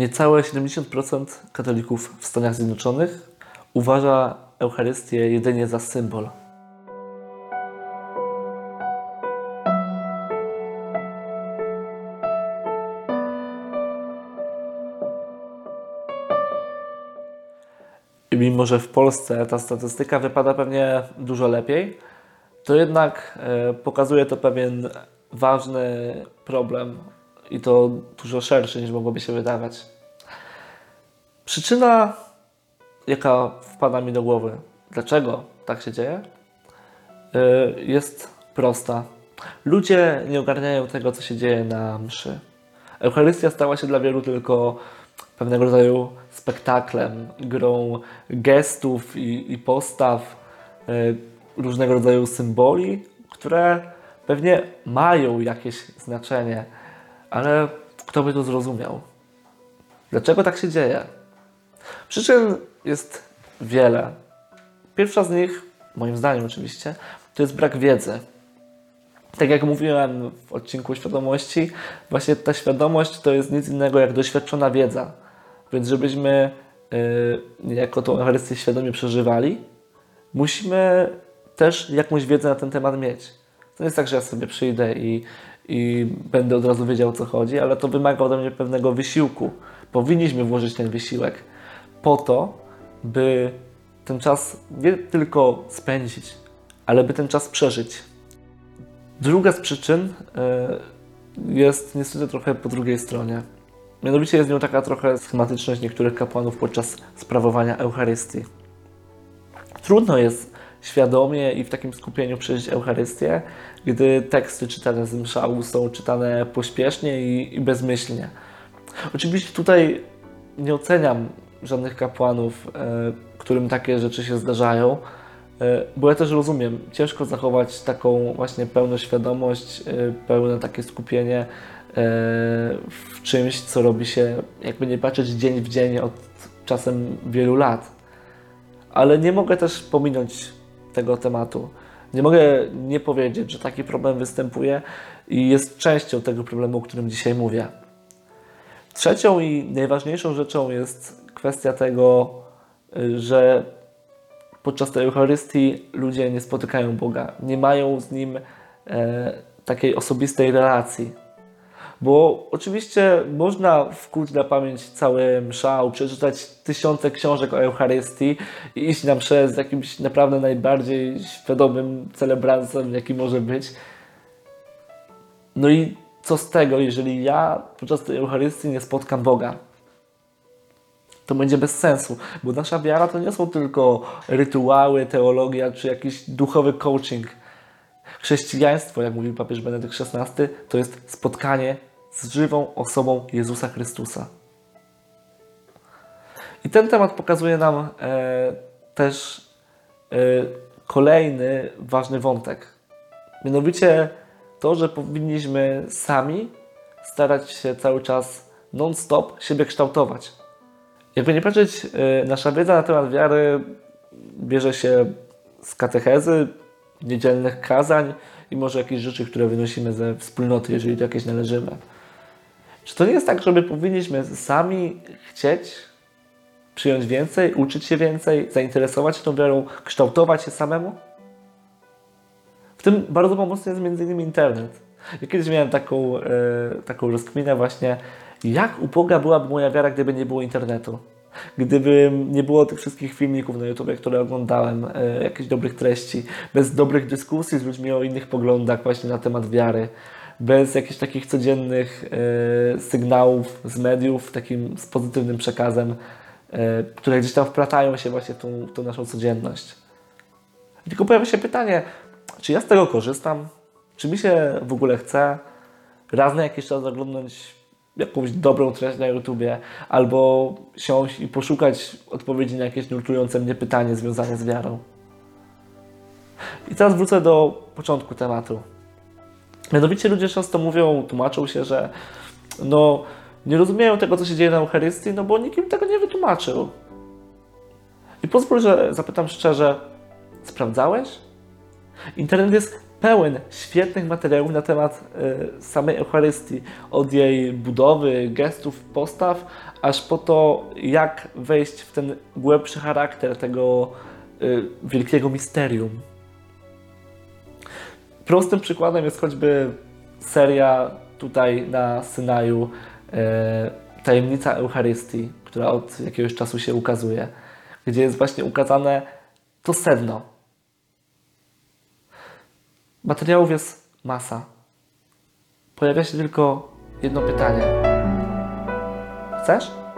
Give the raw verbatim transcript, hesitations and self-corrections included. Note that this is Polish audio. Niecałe siedemdziesiąt procent katolików w Stanach Zjednoczonych uważa Eucharystię jedynie za symbol. I mimo że w Polsce ta statystyka wypada pewnie dużo lepiej, to jednak pokazuje to pewien ważny problem i to dużo szerszy niż mogłoby się wydawać. Przyczyna, jaka wpada mi do głowy, dlaczego tak się dzieje, jest prosta. Ludzie nie ogarniają tego, co się dzieje na mszy. Eucharystia stała się dla wielu tylko pewnego rodzaju spektaklem, grą gestów i, i postaw, y, różnego rodzaju symboli, które pewnie mają jakieś znaczenie, ale kto by to zrozumiał? Dlaczego tak się dzieje? Przyczyn jest wiele. Pierwsza z nich, moim zdaniem oczywiście, to jest brak wiedzy. Tak jak mówiłem w odcinku o świadomości, właśnie ta świadomość to jest nic innego jak doświadczona wiedza. Więc żebyśmy y, jako tą Eucharystię świadomie przeżywali, musimy też jakąś wiedzę na ten temat mieć. To nie jest tak, że ja sobie przyjdę i, i będę od razu wiedział, o co chodzi, ale to wymaga ode mnie pewnego wysiłku. Powinniśmy włożyć ten wysiłek po to, by ten czas nie tylko spędzić, ale by ten czas przeżyć. Druga z przyczyn y, jest niestety trochę po drugiej stronie. Mianowicie jest nią taka trochę schematyczność niektórych kapłanów podczas sprawowania Eucharystii. Trudno jest świadomie i w takim skupieniu przeżyć Eucharystię, gdy teksty czytane z mszału są czytane pośpiesznie i, i bezmyślnie. Oczywiście tutaj nie oceniam żadnych kapłanów, y, którym takie rzeczy się zdarzają, bo ja też rozumiem, ciężko zachować taką właśnie pełną świadomość, pełne takie skupienie w czymś, co robi się, jakby nie patrzeć, dzień w dzień od czasem wielu lat. Ale nie mogę też pominąć tego tematu. Nie mogę nie powiedzieć, że taki problem występuje i jest częścią tego problemu, o którym dzisiaj mówię. Trzecią i najważniejszą rzeczą jest kwestia tego, że podczas tej Eucharystii ludzie nie spotykają Boga, nie mają z Nim e, takiej osobistej relacji. Bo oczywiście można wkuć na pamięć cały mszał, przeczytać tysiące książek o Eucharystii i iść na mszę z jakimś naprawdę najbardziej świadomym celebrancem, jaki może być. No i co z tego, jeżeli ja podczas tej Eucharystii nie spotkam Boga? To będzie bez sensu, bo nasza wiara to nie są tylko rytuały, teologia czy jakiś duchowy coaching. Chrześcijaństwo, jak mówił papież Benedykt szesnasty, to jest spotkanie z żywą osobą Jezusa Chrystusa. I ten temat pokazuje nam e, też e, kolejny ważny wątek. Mianowicie to, że powinniśmy sami starać się cały czas non-stop siebie kształtować. Jakby nie patrzeć, nasza wiedza na temat wiary bierze się z katechezy, niedzielnych kazań i może jakichś rzeczy, które wynosimy ze wspólnoty, jeżeli do jakiejś należymy. Czy to nie jest tak, że my powinniśmy sami chcieć przyjąć więcej, uczyć się więcej, zainteresować się tą wiarą, kształtować się samemu? W tym bardzo pomocny jest między innymi internet. Ja kiedyś miałem taką, yy, taką rozkminę właśnie, jak uboga byłaby moja wiara, gdyby nie było internetu? Gdyby nie było tych wszystkich filmików na YouTubie, które oglądałem, e, jakichś dobrych treści, bez dobrych dyskusji z ludźmi o innych poglądach właśnie na temat wiary, bez jakichś takich codziennych e, sygnałów z mediów, takim z pozytywnym przekazem, e, które gdzieś tam wplatają się właśnie w tą, w tą naszą codzienność. Tylko pojawia się pytanie, czy ja z tego korzystam? Czy mi się w ogóle chce raz na jakiś czas oglądać jakąś dobrą treść na YouTubie, albo siąść i poszukać odpowiedzi na jakieś nurtujące mnie pytanie związane z wiarą. I teraz wrócę do początku tematu. Mianowicie ludzie często mówią, tłumaczą się, że no, nie rozumieją tego, co się dzieje na Eucharystii, no bo nikt im tego nie wytłumaczył. I pozwól, że zapytam szczerze, sprawdzałeś? Internet jest pełen świetnych materiałów na temat samej Eucharystii, od jej budowy, gestów, postaw, aż po to, jak wejść w ten głębszy charakter tego wielkiego misterium. Prostym przykładem jest choćby seria tutaj na Synaju Tajemnica Eucharystii, która od jakiegoś czasu się ukazuje, gdzie jest właśnie ukazane to sedno. Materiałów jest masa. Pojawia się tylko jedno pytanie. Chcesz?